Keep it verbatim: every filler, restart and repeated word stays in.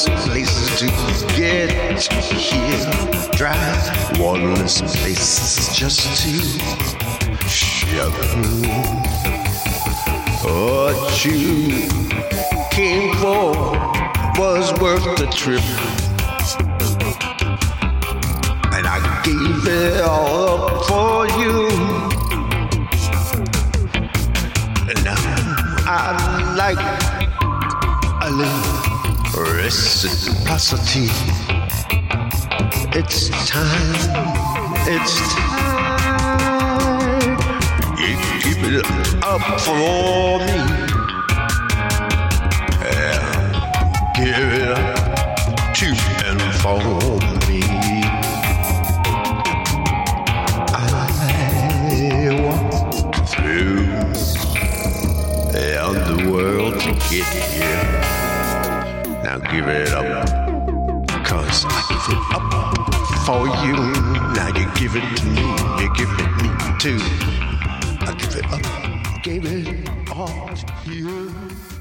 Wanderless places to get here. Drive. Wanderless places just to show. What you came for was worth the trip, and I gave it all up for you. And now I'd like a little reciprocity. It's time, it's time you keep it up for me. Yeah, give it up to and for me. I walk through the world to get here. Now give it up, cause I give it up for you. Now you give it to me, you give it me too. I give it up, gave it all to you.